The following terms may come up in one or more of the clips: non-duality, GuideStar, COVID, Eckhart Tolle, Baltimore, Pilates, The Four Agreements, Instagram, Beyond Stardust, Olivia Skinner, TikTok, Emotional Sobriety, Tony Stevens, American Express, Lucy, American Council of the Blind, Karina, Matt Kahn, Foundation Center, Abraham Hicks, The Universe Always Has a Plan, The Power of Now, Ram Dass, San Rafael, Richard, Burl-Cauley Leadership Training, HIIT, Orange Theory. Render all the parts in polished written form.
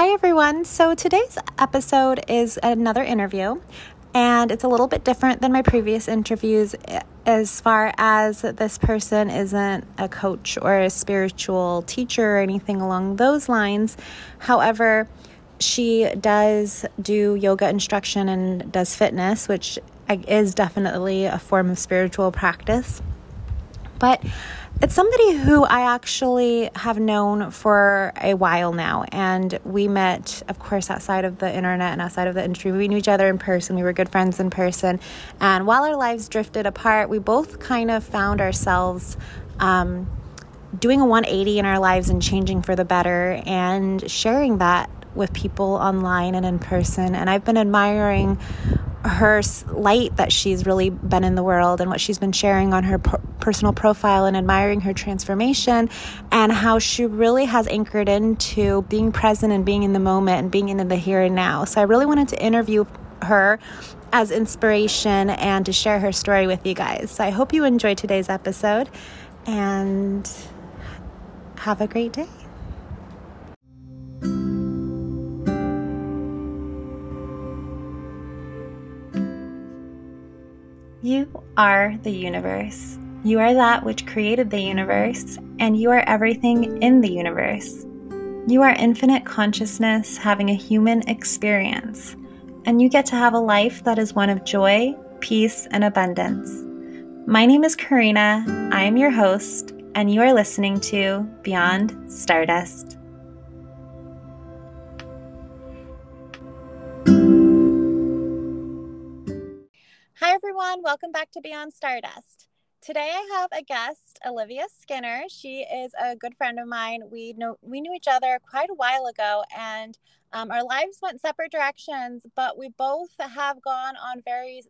Hi everyone. So today's episode is another interview, and it's a little bit different than my previous interviews as far as this person isn't a coach or a spiritual teacher or anything along those lines. However, she does do yoga instruction and does fitness, which is definitely a form of spiritual practice. But it's somebody who I actually have known for a while now, and we met, of course, outside of the internet and outside of the industry. We knew each other in person. We were good friends in person, and while our lives drifted apart, we both kind of found ourselves doing a 180 in our lives and changing for the better and sharing that with people online and in person. And I've been admiring her light that she's really been in the world and what she's been sharing on her personal profile, and admiring her transformation and how she really has anchored into being present and being in the moment and being in the here and now. So I really wanted to interview her as inspiration and to share her story with you guys. So I hope you enjoy today's episode and have a great day. You are the universe. You are that which created the universe, and you are everything in the universe. You are infinite consciousness having a human experience, and you get to have a life that is one of joy, peace, and abundance. My name is Karina. I am your host, and you are listening to Beyond Stardust. Hi everyone, welcome back to Beyond Stardust. Today I have a guest, Olivia Skinner. She is a good friend of mine. We knew each other quite a while ago, and our lives went separate directions, but we both have gone on very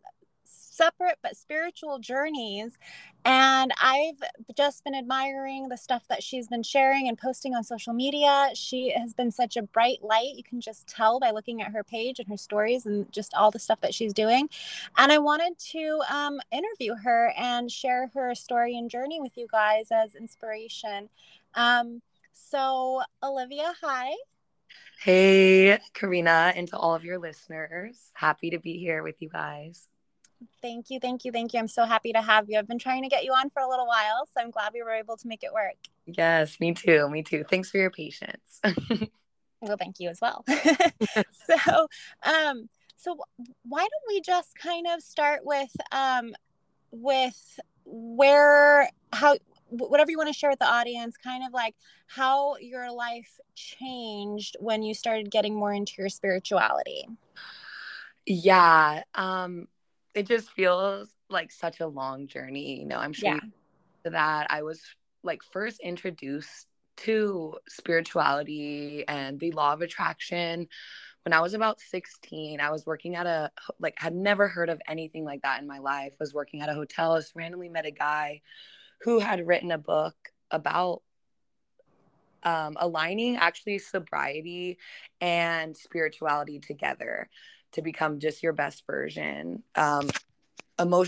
separate but spiritual journeys, and I've just been admiring the stuff that she's been sharing and posting on social media. She has been such a bright light. You can just tell by looking at her page and her stories and just all the stuff that she's doing. And I wanted to interview her and share her story and journey with you guys as inspiration. So Olivia, hi. Hey, Karina, and to all of your listeners. Happy to be here with you guys. Thank you. I'm so happy to have you. I've been trying to get you on for a little while, so I'm glad we were able to make it work. Yes, me too. Thanks for your patience. Well, thank you as well. So why don't we just kind of start with whatever you want to share with the audience, kind of like how your life changed when you started getting more into your spirituality. Yeah. It just feels like such a long journey, you know. I'm sure that I was like first introduced to spirituality and the law of attraction when I was about 16. I was working at had never heard of anything like that in my life. I was working at a hotel. I just randomly met a guy who had written a book about aligning actually sobriety and spirituality together to become just your best version. I wish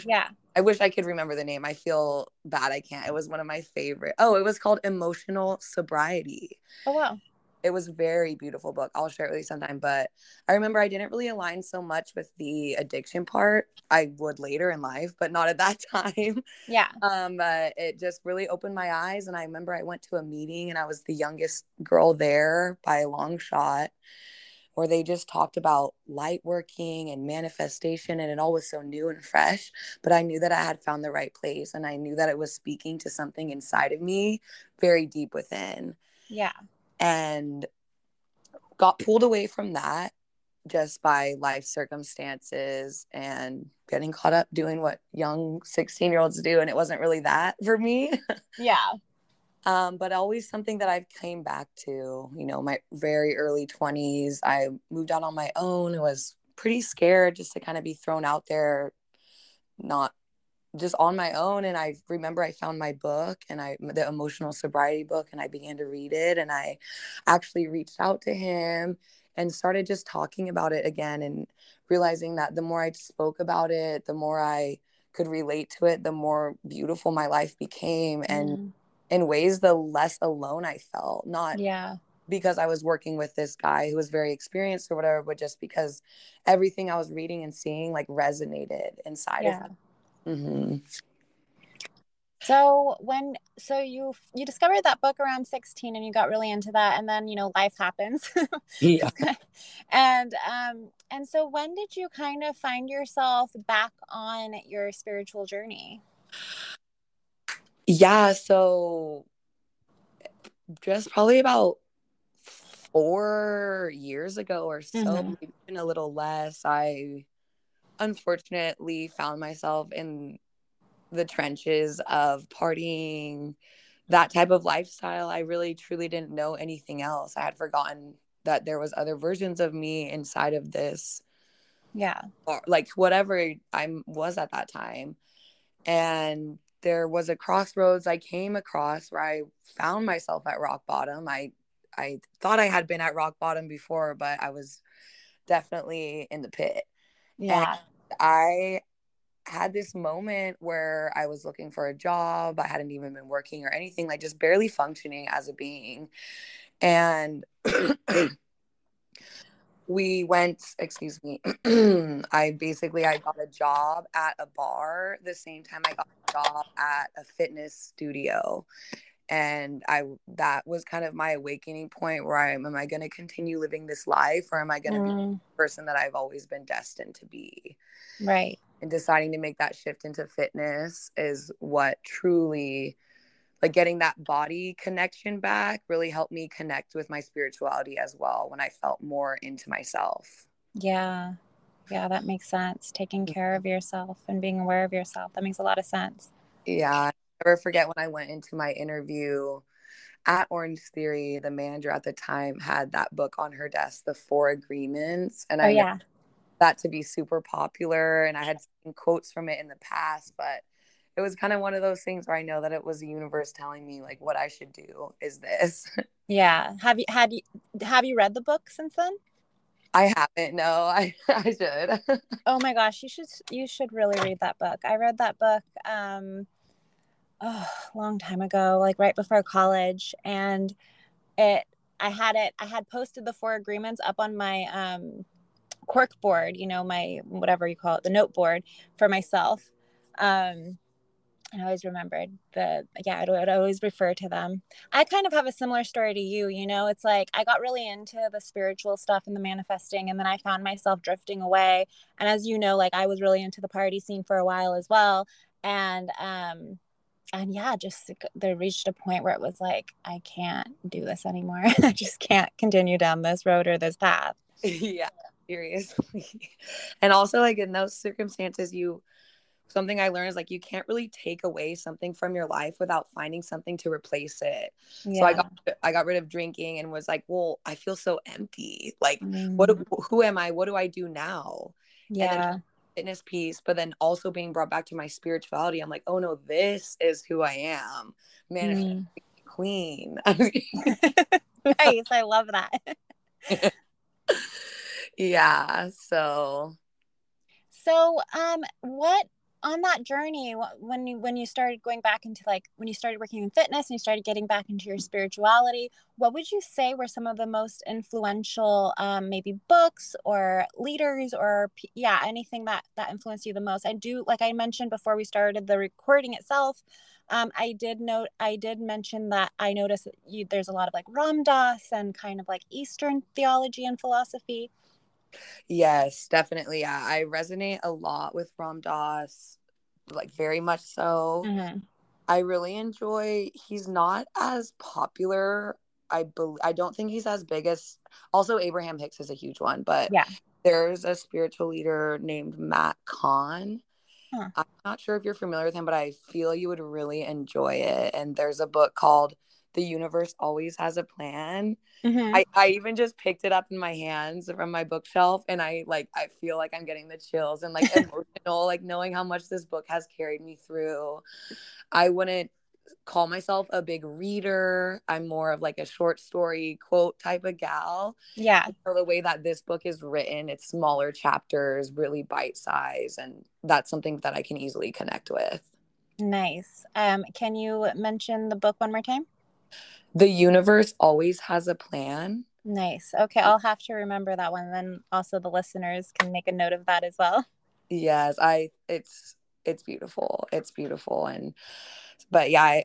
I could remember the name. I feel bad I can't. It was one of my favorite. Oh, it was called Emotional Sobriety. Oh, wow. It was a very beautiful book. I'll share it with you sometime. But I remember I didn't really align so much with the addiction part. I would later in life, but not at that time. Yeah. It just really opened my eyes. And I remember I went to a meeting and I was the youngest girl there by a long shot, where they just talked about light working and manifestation, and it all was so new and fresh. But I knew that I had found the right place, and I knew that it was speaking to something inside of me very deep within. Yeah. And got pulled away from that just by life circumstances and getting caught up doing what young 16-year-olds do, and it wasn't really that for me. Yeah. But always something that I've came back to, you know. My very early 20s, I moved out on my own. I was pretty scared just to kind of be thrown out there, not just on my own. And I remember I found my book, and the Emotional Sobriety book, and I began to read it. And I actually reached out to him and started just talking about it again, and realizing that the more I spoke about it, the more I could relate to it, the more beautiful my life became. And in ways, the less alone I felt, not because I was working with this guy who was very experienced or whatever, but just because everything I was reading and seeing like resonated inside of me. Mm-hmm. So when, so you discovered that book around 16 and you got really into that, and then, you know, life happens. Yeah. And so when did you kind of find yourself back on your spiritual journey? Yeah. So just probably about 4 years ago or so, mm-hmm. maybe even a little less, I unfortunately found myself in the trenches of partying, that type of lifestyle. I really truly didn't know anything else. I had forgotten that there was other versions of me inside of this. Yeah. Or, like, whatever I was at that time. And there was a crossroads I came across where I found myself at rock bottom. I thought I had been at rock bottom before, but I was definitely in the pit. Yeah. And I had this moment where I was looking for a job. I hadn't even been working or anything, like just barely functioning as a being. And I got a job at a bar the same time I got a job at a fitness studio. And that was kind of my awakening point where am I going to continue living this life, or am I going to be the person that I've always been destined to be? Right. And deciding to make that shift into fitness is what truly, like, getting that body connection back really helped me connect with my spirituality as well when I felt more into myself. Yeah. Yeah, that makes sense. Taking care of yourself and being aware of yourself. That makes a lot of sense. Yeah. Never forget when I went into my interview at Orange Theory, the manager at the time had that book on her desk, The Four Agreements, and I know that to be super popular, and I had seen quotes from it in the past, but it was kind of one of those things where I know that it was the universe telling me, like, what I should do is this. Yeah. Have you read the book since then? I haven't. No, I should. Oh my gosh, you should really read that book. I read that book long time ago, like right before college. And I had posted the Four Agreements up on my cork board, you know, my, whatever you call it, the note board for myself. And I always remembered that. Yeah. I would always refer to them. I kind of have a similar story to you, you know, it's like, I got really into the spiritual stuff and the manifesting, and then I found myself drifting away. And as you know, like, I was really into the party scene for a while as well. And yeah, just they reached a point where it was like, I can't do this anymore. I just can't continue down this road or this path. Yeah, seriously. And also, like, in those circumstances, something I learned is, like, you can't really take away something from your life without finding something to replace it. Yeah. So I got rid of drinking and was like, well, I feel so empty. Like, who am I? What do I do now? Yeah. And then fitness piece, but then also being brought back to my spirituality. I'm like, oh no, this is who I am. Manifesting queen. Nice. I love that. Yeah. So, what on that journey, when you started going back into, like, when you started working in fitness and you started getting back into your spirituality, what would you say were some of the most influential, maybe books or leaders or anything that influenced you the most? I do, like I mentioned before we started the recording itself, I did mention that I noticed that there's a lot of, like, Ram Dass and kind of like Eastern theology and philosophy. Yes, definitely. Yeah, I resonate a lot with Ram Dass, like, very much so. Mm-hmm. I really enjoy, he's not as popular. I don't think he's as big as, also Abraham Hicks is a huge one, but there's a spiritual leader named Matt Kahn. Huh. I'm not sure if you're familiar with him, but I feel you would really enjoy it. And there's a book called The Universe Always Has a Plan. Mm-hmm. I even just picked it up in my hands from my bookshelf, and I feel like I'm getting the chills and, like, emotional, like, knowing how much this book has carried me through. I wouldn't call myself a big reader. I'm more of, like, a short story quote type of gal. Yeah. For the way that this book is written, it's smaller chapters, really bite size, and that's something that I can easily connect with. Nice. Can you mention the book one more time? The Universe Always Has a Plan. Nice. Okay, I'll have to remember that one. Then also the listeners can make a note of that as well. Yes, it's beautiful. It's beautiful. And but yeah,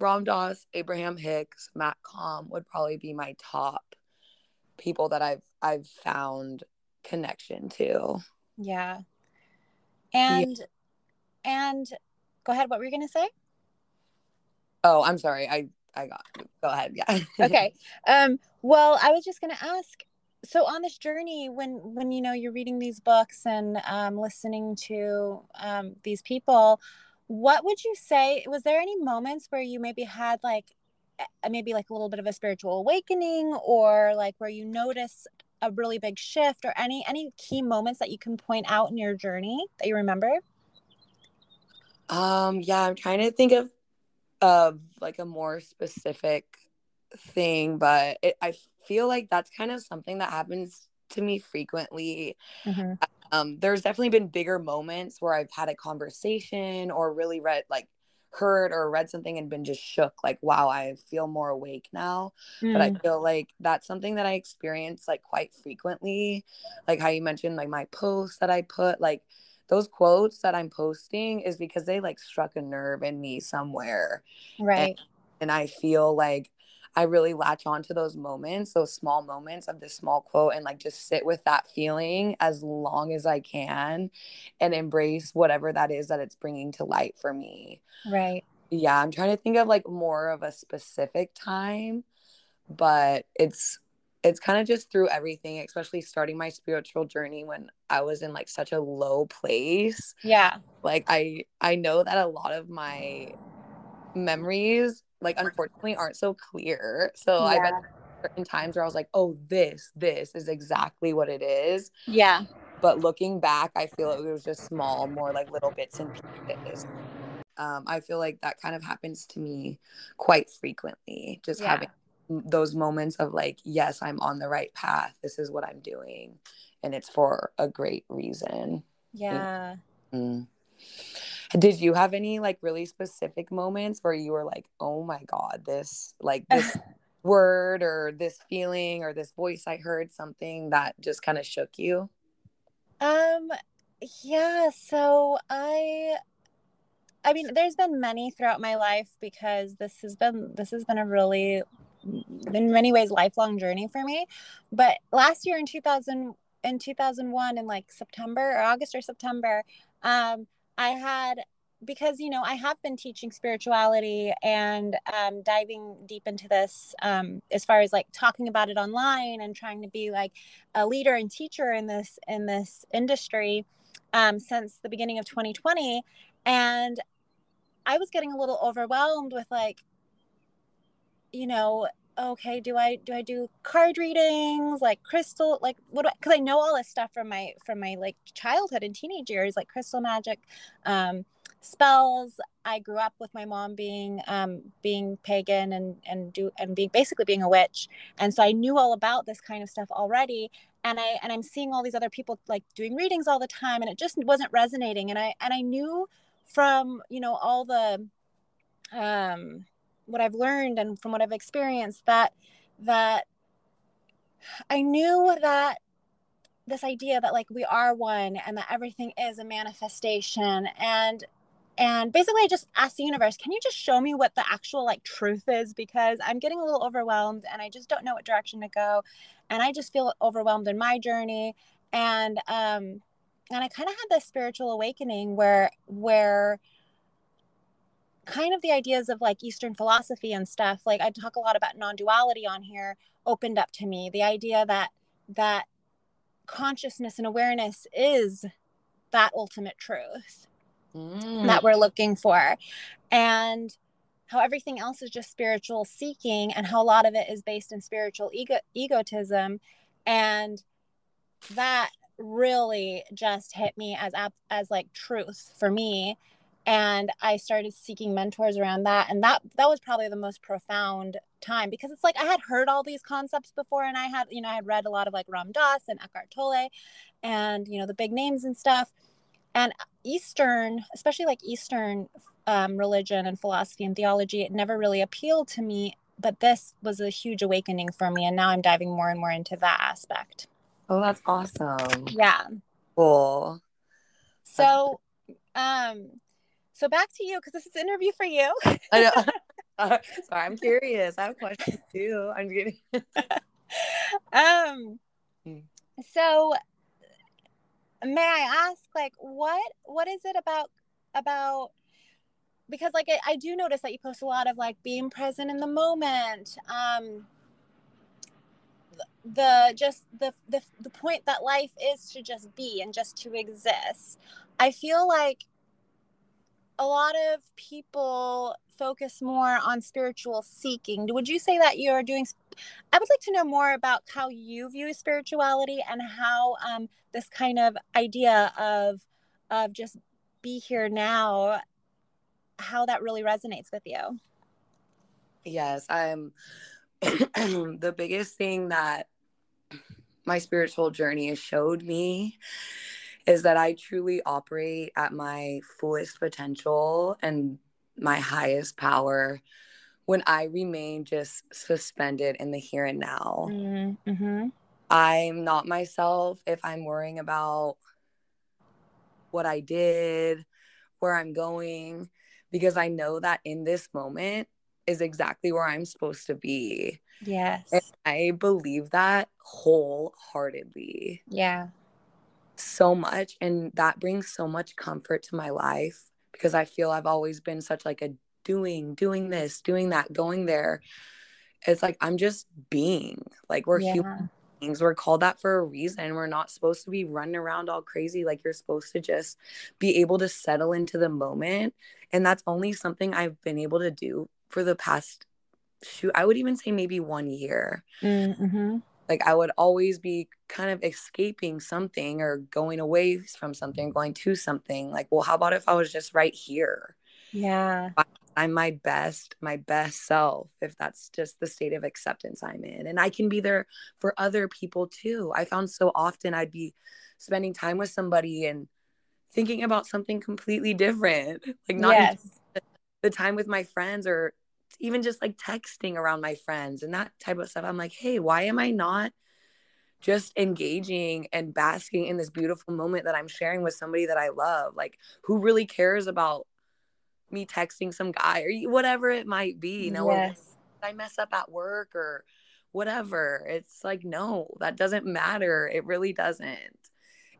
Ram Dass, Abraham Hicks, Matt Kahn would probably be my top people that I've found connection to. Yeah. And go ahead, what were you gonna say? Oh, I'm sorry. I got it. Go ahead. Yeah. Okay. Well, I was just going to ask, so on this journey, when, you know, you're reading these books and listening to these people, what would you say, was there any moments where you maybe had like a little bit of a spiritual awakening, or like where you notice a really big shift, or any key moments that you can point out in your journey that you remember? Yeah, I'm trying to think of like a more specific thing, but I feel like that's kind of something that happens to me frequently. Mm-hmm. There's definitely been bigger moments where I've had a conversation or really heard or read something and been just shook, like, wow, I feel more awake now. Mm. But I feel like that's something that I experience like quite frequently, like how you mentioned, like my posts that I put, like those quotes that I'm posting is because they like struck a nerve in me somewhere. Right. And I feel like I really latch on to those moments, those small moments of this small quote, and like just sit with that feeling as long as I can and embrace whatever that is that it's bringing to light for me. Right. Yeah. I'm trying to think of like more of a specific time, but it's kind of just through everything, especially starting my spiritual journey when I was in like such a low place. Yeah. Like I know that a lot of my memories, like, unfortunately aren't so clear. So yeah. I've had certain times where I was like, oh, this is exactly what it is. Yeah. But looking back, I feel it was just small, more like little bits and pieces. I feel like that kind of happens to me quite frequently, just having those moments of like, yes, I'm on the right path. This is what I'm doing. And it's for a great reason. Yeah. Mm-hmm. Did you have any like really specific moments where you were like, oh my God, this word or this feeling or this voice I heard, something that just kind of shook you? Yeah. So I mean, there's been many throughout my life, because this has been a really, in many ways, lifelong journey for me. But last year in 2001, in like August or September, I had, because, you know, I have been teaching spirituality and diving deep into this as far as like talking about it online and trying to be like a leader and teacher in this industry since the beginning of 2020. And I was getting a little overwhelmed with like, you know, okay, do I do card readings, like crystal, like what do I, cause I know all this stuff from my like childhood and teenage years, like crystal magic, spells. I grew up with my mom being pagan and basically being a witch. And so I knew all about this kind of stuff already. And I'm seeing all these other people like doing readings all the time, and it just wasn't resonating. And I knew from, you know, all the, what I've learned and from what I've experienced, that I knew that this idea that like we are one and that everything is a manifestation, and basically I just asked the universe, can you just show me what the actual like truth is, because I'm getting a little overwhelmed and I just don't know what direction to go, and I just feel overwhelmed in my journey. And and I kind of had this spiritual awakening where kind of the ideas of like Eastern philosophy and stuff, like I talk a lot about non-duality on here, opened up to me. The idea that consciousness and awareness is that ultimate truth that we're looking for, and how everything else is just spiritual seeking, and how a lot of it is based in spiritual egotism. And that really just hit me as like truth for me. And I started seeking mentors around that. And that was probably the most profound time, because it's like I had heard all these concepts before, and I had read a lot of like Ram Dass and Eckhart Tolle and, you know, the big names and stuff. And Eastern, especially like Eastern religion and philosophy and theology, it never really appealed to me but this was a huge awakening for me. And now I'm diving more and more into that aspect. Oh, that's awesome. Yeah. Cool. So, so back to you, because this is an interview for you. I know. Sorry, I'm curious. I have questions too. I'm kidding. So may I ask, like, what is it about, because like, I do notice that you post a lot of like being present in the moment. The point that life is to just be and just to exist. I feel like a lot of people focus more on spiritual seeking. Would you say that you're doing, I would like to know more about how you view spirituality and how this kind of idea of just be here now, how that really resonates with you. Yes, I'm the biggest thing that my spiritual journey has showed me is that I truly operate at my fullest potential and my highest power when I remain just suspended in the here and now. Mm-hmm. I'm not myself if I'm worrying about what I did, where I'm going, because I know that in this moment is exactly where I'm supposed to be. Yes. And I believe that wholeheartedly. Yeah. So much. And that brings so much comfort to my life, because I feel I've always been such like a doing this, doing that, going there. It's like, I'm just being, like, we're human beings. We're called that for a reason. We're not supposed to be running around all crazy. Like, you're supposed to just be able to settle into the moment. And that's only something I've been able to do for the past, I would even say maybe 1 year. Mm-hmm. Like, I would always be kind of escaping something or going away from something, going to something. Like, well, how about if I was just right here? Yeah. I'm my best self, if that's just the state of acceptance I'm in. And I can be there for other people too. I found so often I'd be spending time with somebody and thinking about something completely different. Like, not the time with my friends, or even just like texting around my friends and that type of stuff. I'm like, hey, why am I not just engaging and basking in this beautiful moment that I'm sharing with somebody that I love? Like, who really cares about me texting some guy or whatever it might be? You know, I mess up at work or whatever. It's like, no, that doesn't matter. It really doesn't.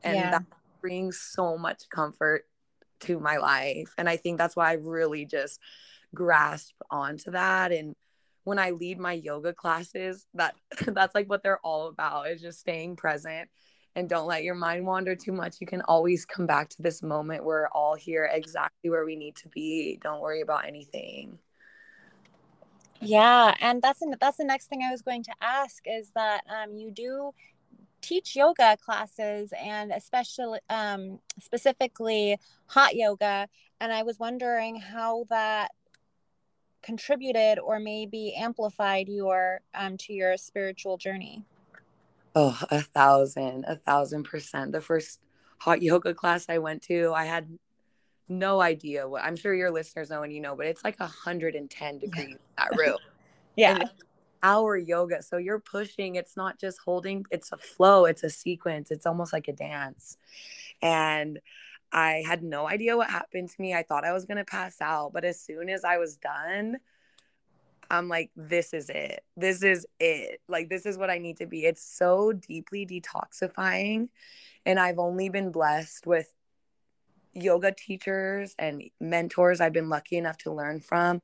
And that brings so much comfort to my life. And I think that's why I really just grasp onto that. And when I lead my yoga classes, that's like what they're all about, is just staying present and don't let your mind wander too much. You can always come back to this moment. We're all here exactly where we need to be. Don't worry about anything. Yeah. And that's the next thing I was going to ask, is that you do teach yoga classes, and especially specifically hot yoga. And I was wondering how that contributed or maybe amplified your to your spiritual journey. Oh, 1,000%. The first hot yoga class I went to, I had no idea what, I'm sure your listeners know and you know, but it's like 110 degrees in that room. Yeah. And our yoga, so you're pushing, it's not just holding, it's a flow, it's a sequence, it's almost like a dance. And I had no idea what happened to me. I thought I was going to pass out, but as soon as I was done, I'm like, this is it. This is it. Like, this is what I need to be. It's so deeply detoxifying. And I've only been blessed with yoga teachers and mentors I've been lucky enough to learn from,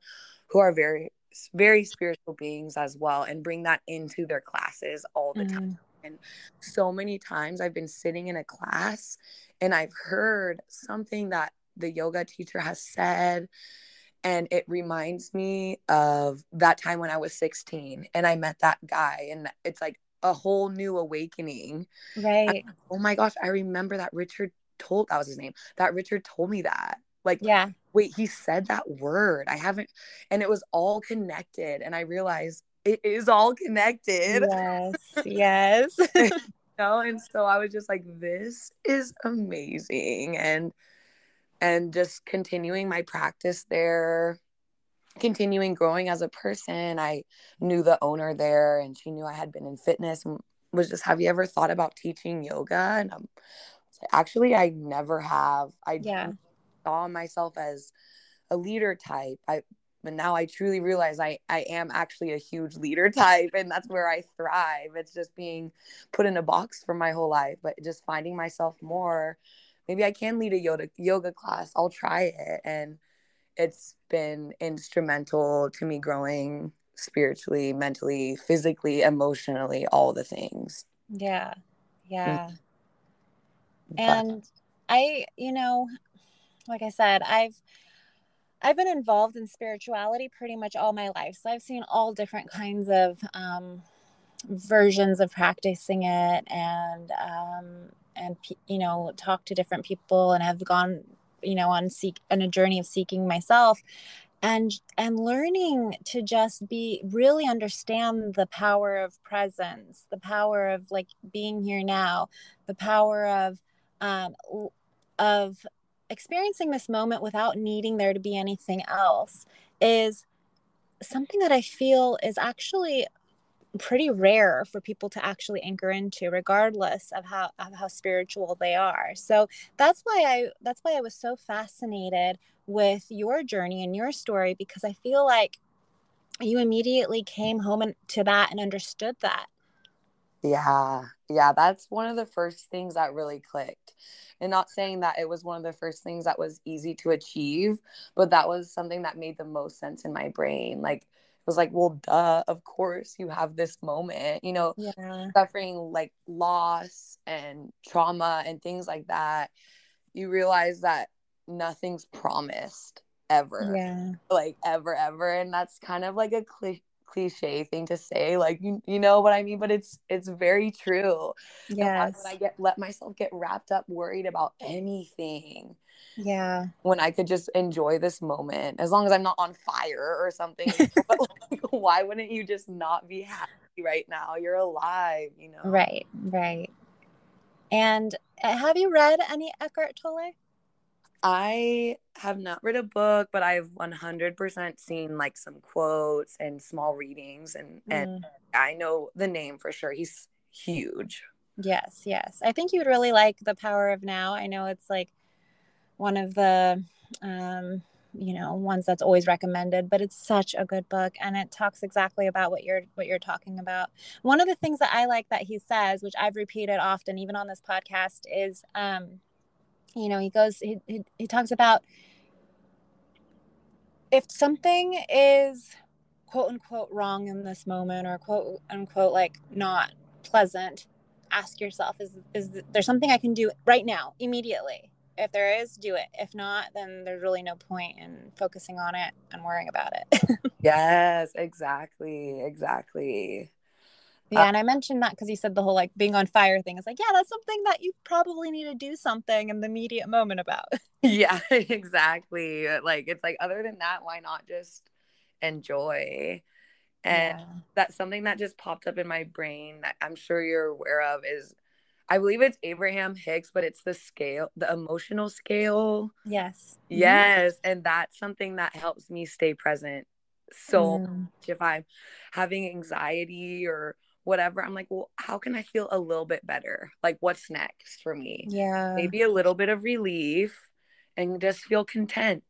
who are very, very spiritual beings as well, and bring that into their classes all the time. And so many times I've been sitting in a class and I've heard something that the yoga teacher has said, and it reminds me of that time when I was 16 and I met that guy, and it's like a whole new awakening. Right. I, oh my gosh, I remember that that was his name, that Richard told me that. Like, yeah. Wait, he said that word. And it was all connected. And I realized it is all connected. Yes. No, and so I was just like, this is amazing. And just continuing my practice there, continuing growing as a person. I knew the owner there, and she knew I had been in fitness and was just, have you ever thought about teaching yoga? And I'm like, actually, I never have. I saw myself as a leader type. But now I truly realize I am actually a huge leader type, and that's where I thrive. It's just being put in a box for my whole life, but just finding myself more. Maybe I can lead a yoga class. I'll try it. And it's been instrumental to me growing spiritually, mentally, physically, emotionally, all the things. Yeah. Yeah. Mm-hmm. And I, you know, like I said, I've been involved in spirituality pretty much all my life. So I've seen all different kinds of versions of practicing it, and, you know, talk to different people, and have gone, you know, on a journey of seeking myself, and learning to just really understand the power of presence, the power of like being here now, the power of experiencing this moment without needing there to be anything else, is something that I feel is actually pretty rare for people to actually anchor into, regardless of how spiritual they are. So that's why I was so fascinated with your journey and your story, because I feel like you immediately came home to that and understood that. Yeah, that's one of the first things that really clicked. And not saying that it was one of the first things that was easy to achieve, but that was something that made the most sense in my brain. Like, was like, well, duh, of course you have this moment, you know, suffering like loss and trauma and things like that. You realize that nothing's promised ever, like ever. And that's kind of like a cliche thing to say, like, you know what I mean? But it's very true. Yes. I let myself get wrapped up, worried about anything. Yeah. When I could just enjoy this moment, as long as I'm not on fire or something. But like, why wouldn't you just not be happy right now? You're alive, you know? Right. And have you read any Eckhart Tolle? I have not read a book, but I've 100% seen like some quotes and small readings, and I know the name for sure. He's huge. Yes. I think you would really like The Power of Now. I know it's like one of the, ones that's always recommended, but it's such a good book, and it talks exactly about what you're talking about. One of the things that I like that he says, which I've repeated often, even on this podcast, is, he talks about, if something is quote unquote wrong in this moment, or quote unquote like not pleasant, ask yourself, is there something I can do right now, immediately? If there is, do it. If not, then there's really no point in focusing on it and worrying about it. Yes, exactly. Yeah, and I mentioned that because you said the whole like being on fire thing. It's like, yeah, that's something that you probably need to do something in the immediate moment about. Yeah, exactly. Like, it's like, other than that, why not just enjoy? And that's something that just popped up in my brain that I'm sure you're aware of, is I believe it's Abraham Hicks, but it's the scale, the emotional scale. Yes. And that's something that helps me stay present. So much. If I'm having anxiety or whatever, I'm like, well, how can I feel a little bit better? Like, what's next for me? Yeah. Maybe a little bit of relief, and just feel content.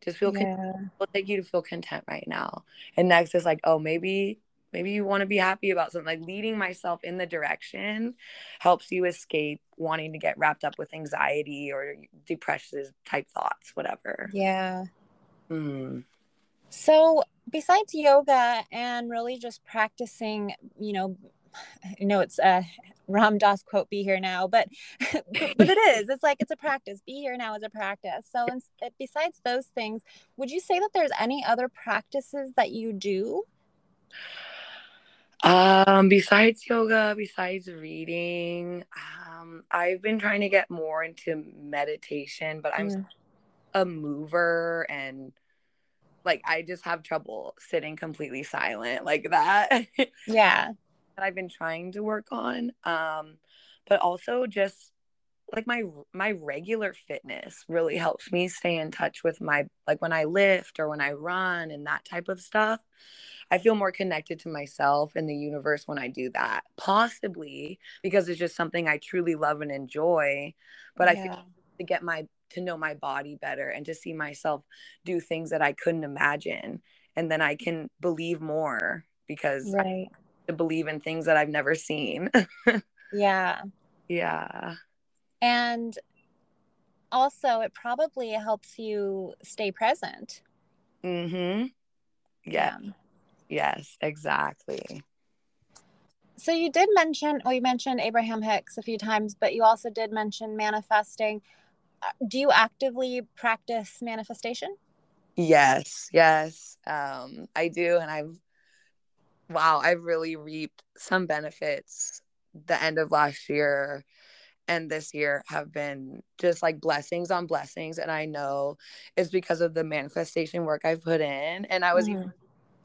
Content. It'll take you to feel content right now. And next is like, oh, maybe you want to be happy about something. Like, leading myself in the direction helps you escape wanting to get wrapped up with anxiety or depression type thoughts, whatever. Yeah. So besides yoga and really just practicing, it's a Ram Dass quote, be here now, but it is, it's like, it's a practice. Be here now is a practice. So besides those things, would you say that there's any other practices that you do? Besides yoga, besides reading, I've been trying to get more into meditation, but I'm a mover, and like, I just have trouble sitting completely silent like that. Yeah. That I've been trying to work on. But also just like my regular fitness really helps me stay in touch with my, like when I lift or when I run and that type of stuff, I feel more connected to myself and the universe when I do that, possibly because it's just something I truly love and enjoy. But I feel to get to know my body better and to see myself do things that I couldn't imagine. And then I can believe more because I have to believe in things that I've never seen. Yeah. Yeah. And also it probably helps you stay present. Mm-hmm. Yeah. Yes, exactly. So you did mention, well, you mentioned Abraham Hicks a few times, but you also did mention manifesting. Do you actively practice manifestation? Yes. I do. And I've really reaped some benefits. The end of last year and this year have been just like blessings on blessings. And I know it's because of the manifestation work I've put in. And I was even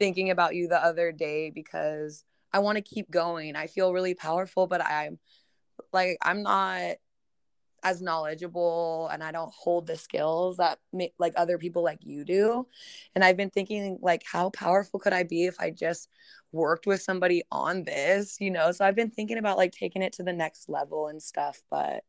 thinking about you the other day because I want to keep going. I feel really powerful, but I'm not as knowledgeable and I don't hold the skills that like other people like you do. And I've been thinking like, how powerful could I be if I just worked with somebody on this, you know? So I've been thinking about like taking it to the next level and stuff, but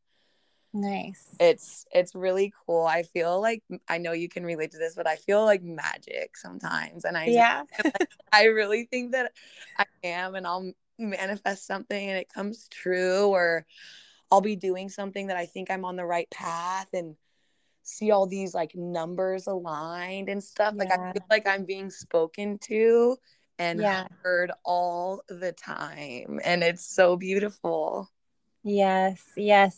nice. It's really cool. I feel like, I know you can relate to this, but I feel like magic sometimes. And I really think that I am, and I'll manifest something and it comes true, or I'll be doing something that I think I'm on the right path and see all these like numbers aligned and stuff. Yeah. Like I feel like I'm being spoken to and heard all the time. And it's so beautiful. Yes.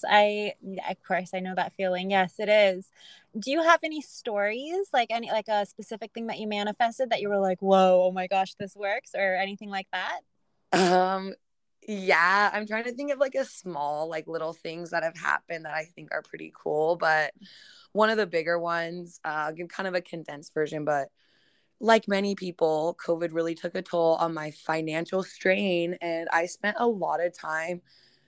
I know that feeling. Yes, it is. Do you have any stories, like any, like a specific thing that you manifested that you were like, whoa, oh my gosh, this works, or anything like that? Yeah, I'm trying to think of like a small, like little things that have happened that I think are pretty cool. But one of the bigger ones, I'll give kind of a condensed version, but like many people, COVID really took a toll on my financial strain. And I spent a lot of time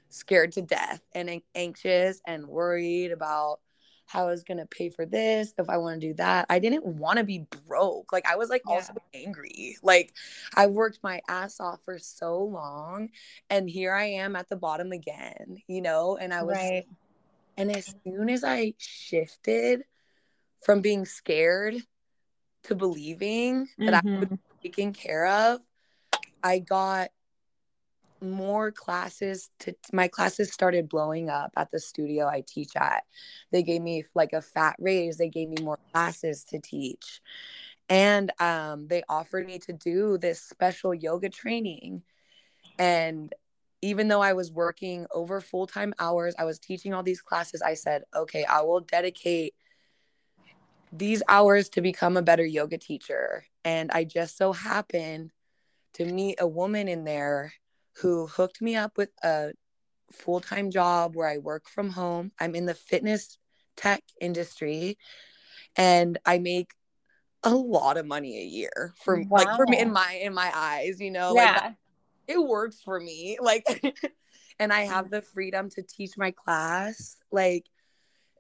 scared to death and anxious and worried about how I was going to pay for this, if I want to do that. I didn't want to be broke. Like I was like also angry. Like I worked my ass off for so long and here I am at the bottom again, you know? And I was, and as soon as I shifted from being scared to believing that I would be taken care of, I got more classes my classes started blowing up at the studio I teach at. They gave me like a fat raise. They gave me more classes to teach. And they offered me to do this special yoga training. And even though I was working over full-time hours, I was teaching all these classes. I said, okay, I will dedicate these hours to become a better yoga teacher. And I just so happened to meet a woman in there who hooked me up with a full-time job where I work from home. I'm in the fitness tech industry and I make a lot of money a year for like for me in my eyes, you know, like it works for me. Like, and I have the freedom to teach my class. Like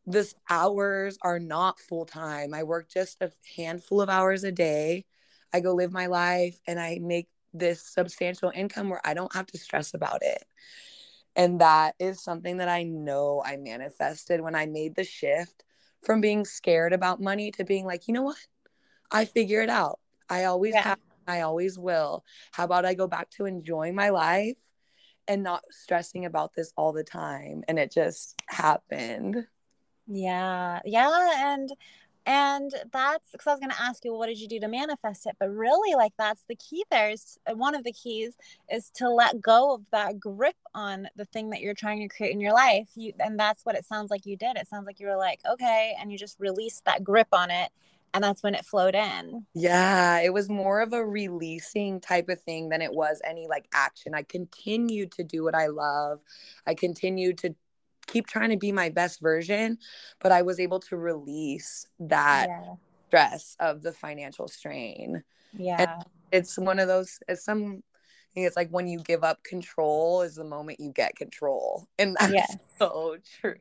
this hours are not full-time. I work just a handful of hours a day. I go live my life and I make this substantial income where I don't have to stress about it. And that is something that I know I manifested when I made the shift from being scared about money to being like, you know what? I figure it out. I always have, I always will. How about I go back to enjoying my life and not stressing about this all the time? And it just happened. Yeah. Yeah. And that's because I was going to ask you, well, what did you do to manifest it? But really, like, that's the key there. One of the keys is to let go of that grip on the thing that you're trying to create in your life. And that's what it sounds like you did. It sounds like you were like, okay, and you just released that grip on it. And that's when it flowed in. Yeah, it was more of a releasing type of thing than it was any, like, action. I continued to do what I love. I continued to keep trying to be my best version, but I was able to release that stress of the financial strain. Yeah. And it's one of those, it's some, think it's like when you give up control is the moment you get control. And that's so true.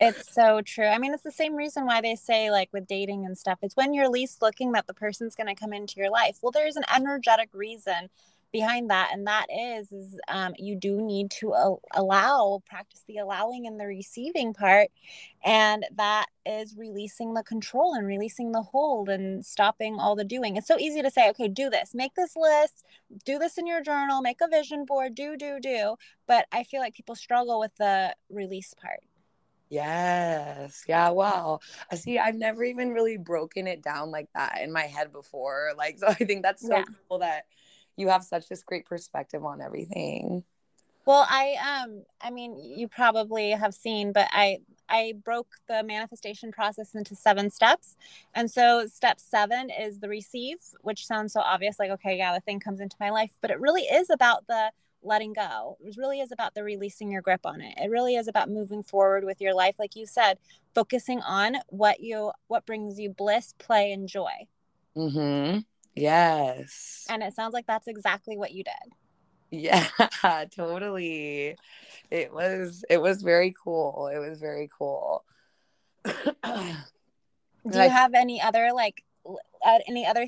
It's so true. I mean, it's the same reason why they say, like, with dating and stuff, it's when you're least looking that the person's going to come into your life. Well, there's an energetic reason behind that. And that is you do need to practice the allowing and the receiving part. And that is releasing the control and releasing the hold and stopping all the doing. It's so easy to say, okay, do this, make this list, do this in your journal, make a vision board, do. But I feel like people struggle with the release part. Yes. Yeah. Wow. I see. I've never even really broken it down like that in my head before. Like, so I think that's so cool that you have such this great perspective on everything. Well, I mean, you probably have seen, but I broke the manifestation process into 7 steps. And so step 7 is the receive, which sounds so obvious. Like, okay, yeah, the thing comes into my life, but it really is about the letting go. It really is about the releasing your grip on it. It really is about moving forward with your life. Like you said, focusing on what brings you bliss, play, and joy. Mm-hmm. Yes. And it sounds like that's exactly what you did. Yeah, totally. It was very cool. It was very cool. Do you have any other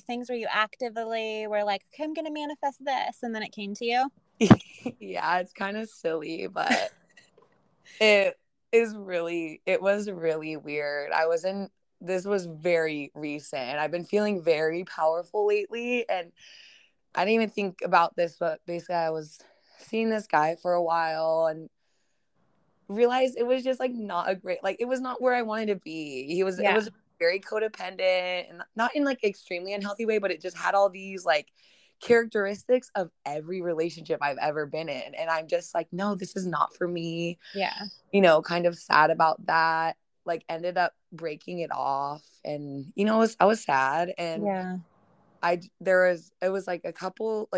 things where you actively were like, okay, I'm going to manifest this, and then it came to you? Yeah, it's kind of silly, but it was really weird. This was very recent. I've been feeling very powerful lately, and I didn't even think about this, but basically I was seeing this guy for a while and realized it was just like not a great, like it was not where I wanted to be. It was very codependent, and not in like extremely unhealthy way, but it just had all these like characteristics of every relationship I've ever been in. And I'm just like, no, this is not for me. Yeah. You know, kind of sad about that. Like, ended up breaking it off, and you know, I was sad, and it was like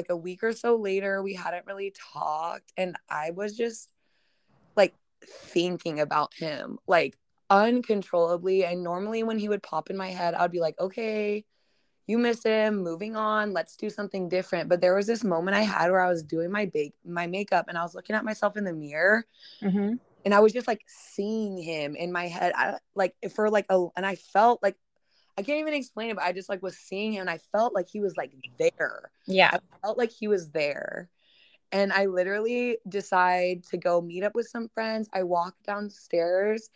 a week or so later, we hadn't really talked, and I was just like thinking about him like uncontrollably. And normally when he would pop in my head, I'd be like, okay, you miss him, moving on, let's do something different. But there was this moment I had where I was doing my makeup, and I was looking at myself in the mirror, mm-hmm. and I was just like seeing him in my head. I felt like, I can't even explain it, but I just like was seeing him, and I felt like he was like there. Yeah. I felt like he was there. And I literally decide to go meet up with some friends. I walk downstairs,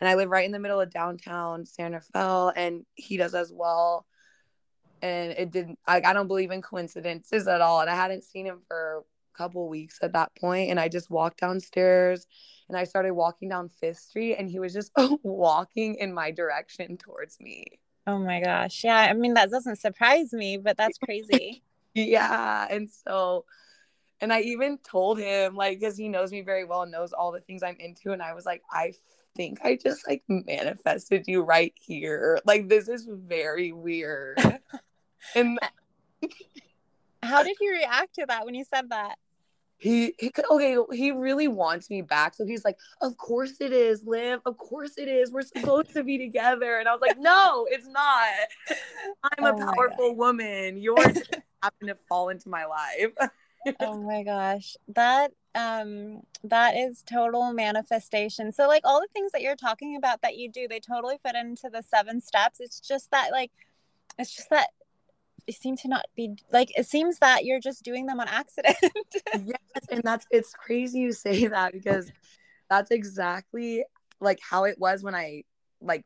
and I live right in the middle of downtown San Rafael, and he does as well. And it didn't, I don't believe in coincidences at all. And I hadn't seen him for a couple weeks at that point. And I just walked downstairs, and I started walking down 5th Street, and he was just walking in my direction towards me. Oh my gosh. Yeah. I mean, that doesn't surprise me, but that's crazy. Yeah. And I even told him, like, because he knows me very well and knows all the things I'm into. And I was like, I think I just like manifested you right here. Like, this is very weird. And how did he react to that when you said that? He really wants me back. So he's like, of course it is, Liv. Of course it is. We're supposed to be together. And I was like, no, it's not. I'm a powerful woman. You're just happen to fall into my life. Oh my gosh. That is total manifestation. So like all the things that you're talking about that you do, they totally fit into the 7 steps. It's just that you seem to not be like, it seems that you're just doing them on accident. Yes, and it's crazy you say that, because that's exactly like how it was when I like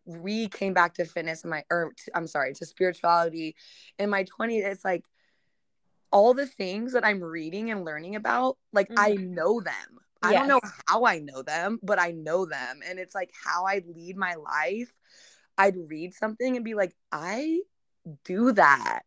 came back to fitness to spirituality in my 20s. It's like all the things that I'm reading and learning about, like, mm-hmm. I know them. Yes. I don't know how I know them, but I know them. And it's like how I lead my life. I'd read something and be like, I do that.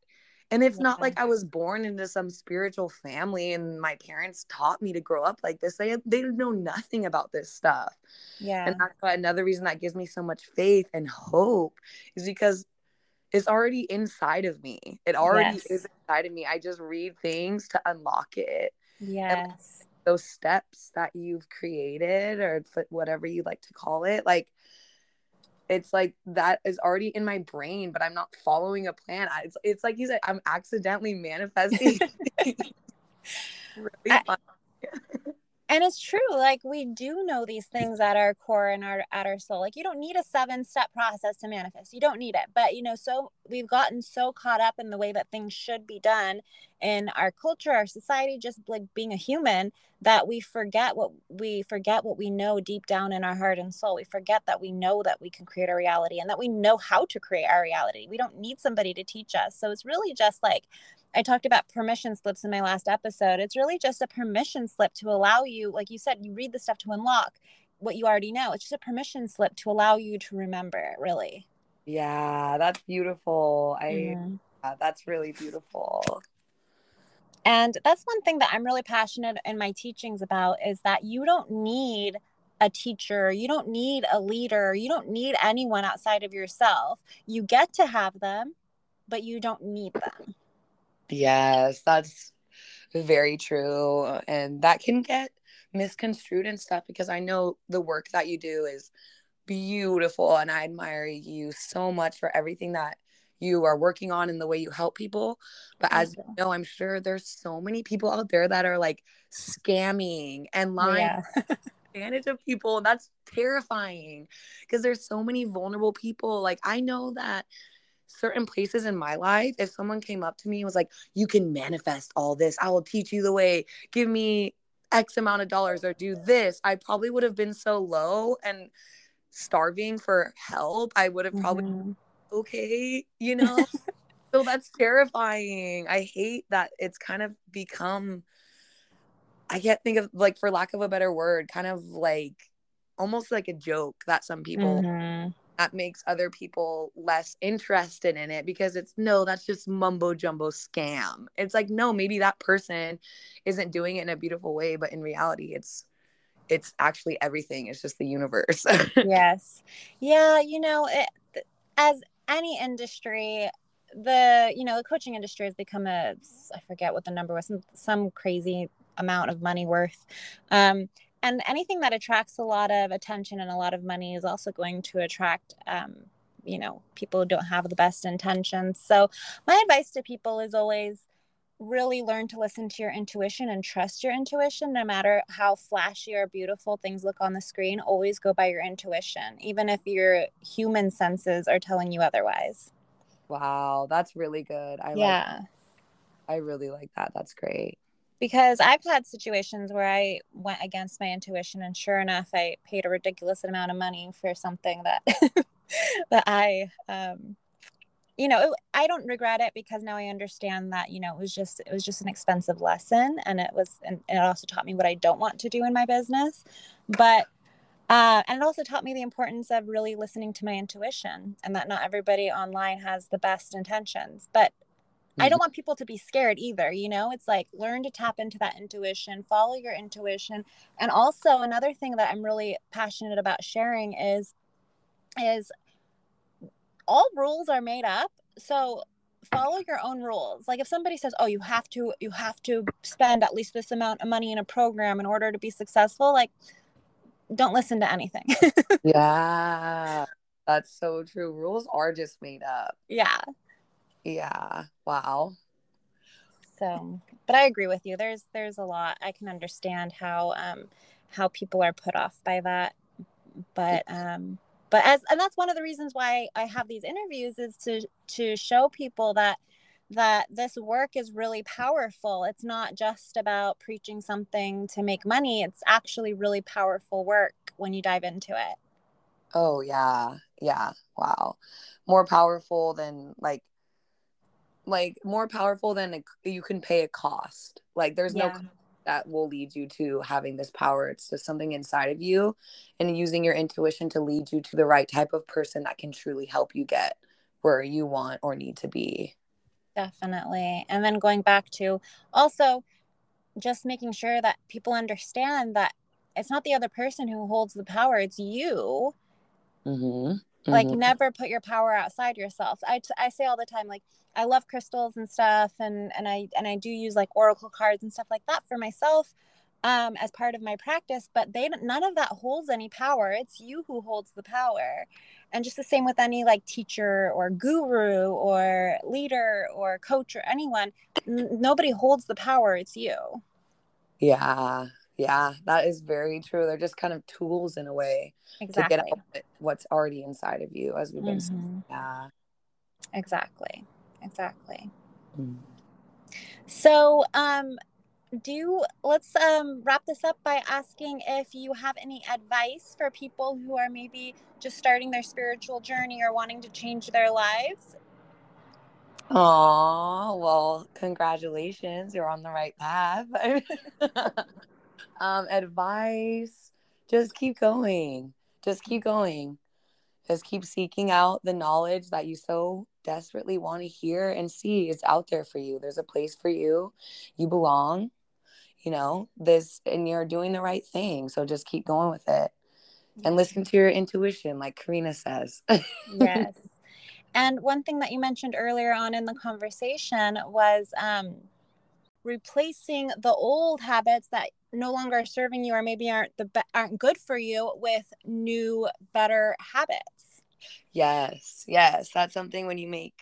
And it's not like I was born into some spiritual family and my parents taught me to grow up like this. They know nothing about this stuff. Yeah. And that's why another reason that gives me so much faith and hope is because it's already inside of me. It already is inside of me. I just read things to unlock it. Yes. And those steps that you've created, or whatever you like to call it, like, it's like that is already in my brain, but I'm not following a plan. It's like you said, I'm accidentally manifesting. Really fun. And it's true. Like, we do know these things at our core and at our soul. Like, you don't need a 7-step process to manifest. You don't need it. But, you know, so we've gotten so caught up in the way that things should be done in our culture, our society, just like being a human, that we forget what we know deep down in our heart and soul. We forget that we know that we can create our reality and that we know how to create our reality. We don't need somebody to teach us. So it's really just like, I talked about permission slips in my last episode. It's really just a permission slip to allow you, like you said, you read the stuff to unlock what you already know. It's just a permission slip to allow you to remember, really. Yeah, that's beautiful. That's really beautiful. And that's one thing that I'm really passionate in my teachings about, is that you don't need a teacher, you don't need a leader, you don't need anyone outside of yourself. You get to have them, but you don't need them. Yes, that's very true. And that can get misconstrued and stuff, because I know the work that you do is beautiful, and I admire you so much for everything that you are working on and the way you help people. But as you know, I'm sure there's so many people out there that are like scamming and lying advantage of people. And that's terrifying, because there's so many vulnerable people. Like, I know that certain places in my life, if someone came up to me and was like, you can manifest all this, I will teach you the way, give me X amount of dollars or do this, I probably would have been so low and starving for help. I would have probably, okay, you know? So that's terrifying. I hate that it's kind of become, I can't think of, like, for lack of a better word, kind of like almost like a joke that some people... that makes other people less interested in it, because it's, no, that's just mumbo jumbo scam. It's like, no, maybe that person isn't doing it in a beautiful way, but in reality, it's actually everything. It's just the universe. Yes. Yeah. You know, as any industry, the coaching industry has become I forget what the number was, some crazy amount of money worth. And anything that attracts a lot of attention and a lot of money is also going to attract, people who don't have the best intentions. So my advice to people is always really learn to listen to your intuition and trust your intuition. No matter how flashy or beautiful things look on the screen, always go by your intuition, even if your human senses are telling you otherwise. Wow, that's really good. I really like that. That's great. Because I've had situations where I went against my intuition, and sure enough, I paid a ridiculous amount of money for something that I don't regret it, because now I understand that, you know, it was just an expensive lesson, and it also taught me what I don't want to do in my business, but. And it also taught me the importance of really listening to my intuition, and that not everybody online has the best intentions, but. I don't want people to be scared either. You know, it's like, learn to tap into that intuition, follow your intuition. And also another thing that I'm really passionate about sharing is all rules are made up. So follow your own rules. Like, if somebody says, oh, you have to spend at least this amount of money in a program in order to be successful, like, don't listen to anything. Yeah, that's so true. Rules are just made up. Yeah. Yeah. Wow. So, but I agree with you. There's a lot. I can understand how people are put off by that. But that's one of the reasons why I have these interviews, is to show people that this work is really powerful. It's not just about preaching something to make money. It's actually really powerful work when you dive into it. Oh yeah. Yeah. Wow. More powerful than you can pay a cost. Like, there's no cost that will lead you to having this power. It's just something inside of you, and using your intuition to lead you to the right type of person that can truly help you get where you want or need to be. Definitely. And then going back to also just making sure that people understand that it's not the other person who holds the power. It's you. Mm-hmm. Like, never put your power outside yourself. I say all the time, like, I love crystals and stuff, and I do use like oracle cards and stuff like that for myself, as part of my practice, but none of that holds any power. It's you who holds the power. And just the same with any like teacher or guru or leader or coach or anyone, nobody holds the power. It's you. Yeah. Yeah. That is very true. They're just kind of tools in a way exactly. to get at what's already inside of you, as we've been saying. Yeah. Exactly. Exactly. Mm. So, let's wrap this up by asking if you have any advice for people who are maybe just starting their spiritual journey or wanting to change their lives. Oh, well, congratulations. You're on the right path. Advice, just keep going. Just keep going. Just keep seeking out the knowledge that you so desperately want to hear and see. It's out there for you. There's a place for you. You belong. You know this, and you're doing the right thing. So just keep going with it, and listen to your intuition, like Karina says. Yes. And one thing that you mentioned earlier on in the conversation was replacing the old habits that no longer are serving you or maybe aren't good for you with new, better habits. Yes. That's something when you make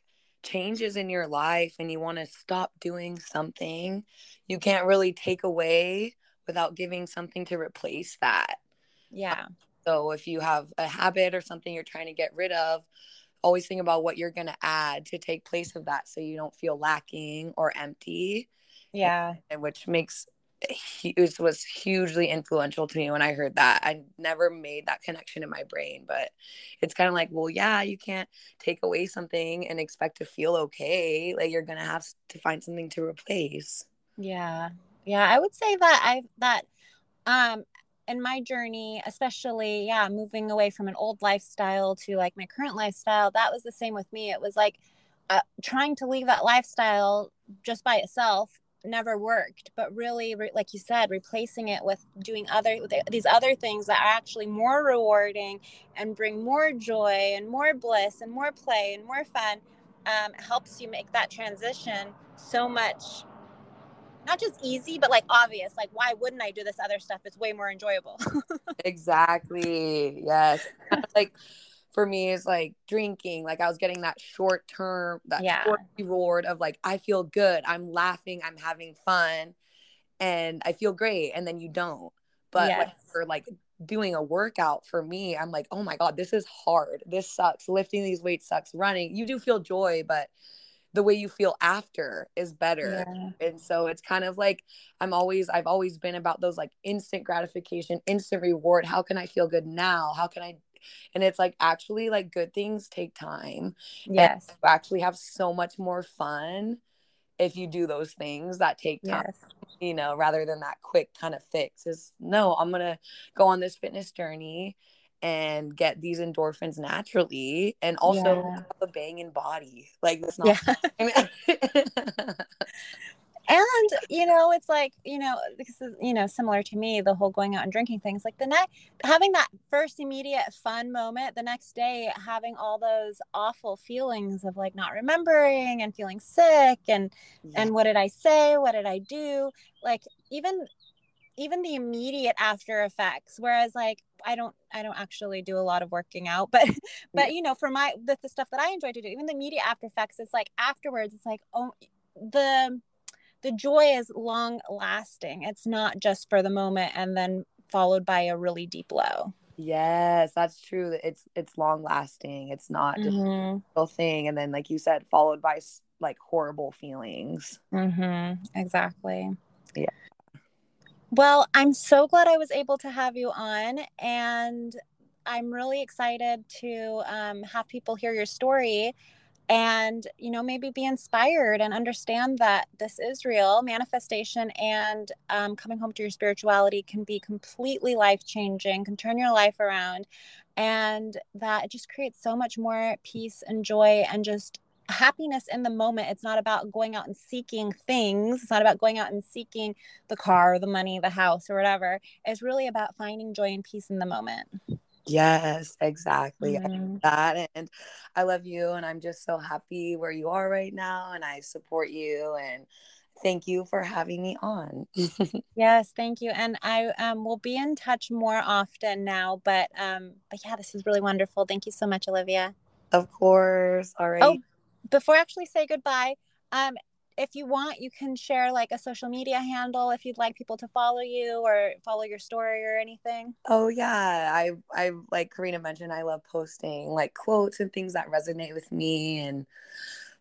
changes in your life and you want to stop doing something, you can't really take away without giving something to replace that. Yeah. So if you have a habit or something you're trying to get rid of, always think about what you're going to add to take place of that so you don't feel lacking or empty. Yeah. And which makes it was hugely influential to me when I heard that. I never made that connection in my brain, but it's kind of like, well, yeah, you can't take away something and expect to feel okay. Like you're going to have to find something to replace. Yeah. Yeah. I would say that in my journey, especially, moving away from an old lifestyle to like my current lifestyle, that was the same with me. It was like trying to leave that lifestyle just by itself never worked, but really, like you said, replacing it with doing these other things that are actually more rewarding and bring more joy and more bliss and more play and more fun helps you make that transition so much, not just easy, but like obvious. Like, why wouldn't I do this other stuff? It's way more enjoyable. Exactly. Yes. Like, for me is like drinking. Like I was getting that short reward of like, I feel good. I'm laughing. I'm having fun and I feel great. And then you don't, but like for like doing a workout for me, I'm like, oh my God, this is hard. This sucks. Lifting these weights sucks. Running. You do feel joy, but the way you feel after is better. Yeah. And so it's kind of like, I've always been about those like instant gratification, instant reward. How can I feel good now? And it's like, actually, like good things take time. Yes. You actually have so much more fun if you do those things that take time, you know, rather than that quick kind of fix is no, I'm going to go on this fitness journey and get these endorphins naturally. And also have a banging body. Like that's not And, you know, it's like, you know, this is, you know, similar to me, the whole going out and drinking things, like having that first immediate fun moment, the next day, having all those awful feelings of like not remembering and feeling sick and what did I say? What did I do? Like even the immediate after effects, whereas like, I don't actually do a lot of working out, but you know, for the stuff that I enjoy to do, even the immediate after effects, it's like afterwards, it's like, oh, the joy is long lasting. It's not just for the moment and then followed by a really deep low. Yes, that's true. It's long lasting. It's not just a little thing. And then, like you said, followed by like horrible feelings. Mm-hmm. Exactly. Yeah. Well, I'm so glad I was able to have you on, and I'm really excited to have people hear your story. And, you know, maybe be inspired and understand that this is real. Manifestation and coming home to your spirituality can be completely life-changing, can turn your life around. And that it just creates so much more peace and joy and just happiness in the moment. It's not about going out and seeking things. It's not about going out and seeking the car or the money, the house or whatever. It's really about finding joy and peace in the moment. Yes, exactly. Mm-hmm. I love that, and I love you, and I'm just so happy where you are right now, and I support you, and Thank you for having me on. Yes, thank you. And I will be in touch more often now. But yeah, this is really wonderful. Thank you so much, Olivia. Of course. All right. Oh, before I actually say goodbye, if you want, you can share like a social media handle if you'd like people to follow you or follow your story or anything. Oh, yeah. I like Karina mentioned, I love posting like quotes and things that resonate with me and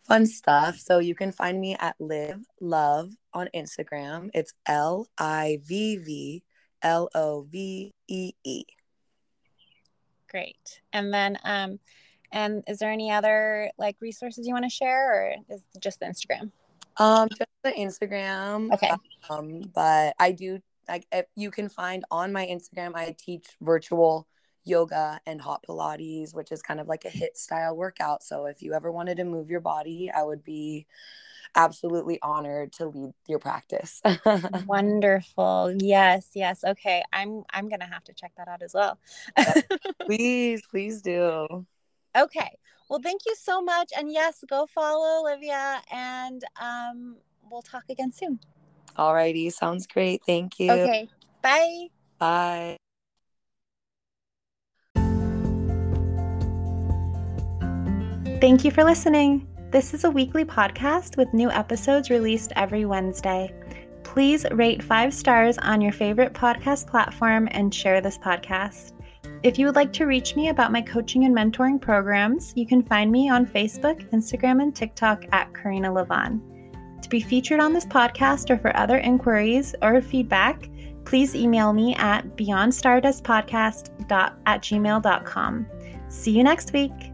fun stuff. So you can find me at Live Love on Instagram. It's LIVVLOVEE. Great. And then, and is there any other like resources you want to share, or is it just the Instagram? Just the Instagram. Okay. But I do, like, if you can find on my Instagram, I teach virtual yoga and hot Pilates, which is kind of like a HIIT style workout. So if you ever wanted to move your body, I would be absolutely honored to lead your practice. Wonderful. Yes. Yes. Okay. I'm going to have to check that out as well. Please do. Okay. Well, thank you so much. And yes, go follow Olivia, and we'll talk again soon. All righty. Sounds great. Thank you. Okay. Bye. Bye. Thank you for listening. This is a weekly podcast with new episodes released every Wednesday. Please rate 5 stars on your favorite podcast platform and share this podcast. If you would like to reach me about my coaching and mentoring programs, you can find me on Facebook, Instagram, and TikTok at Karina Levon. To be featured on this podcast or for other inquiries or feedback, please email me at beyondstardustpodcast@gmail.com. See you next week.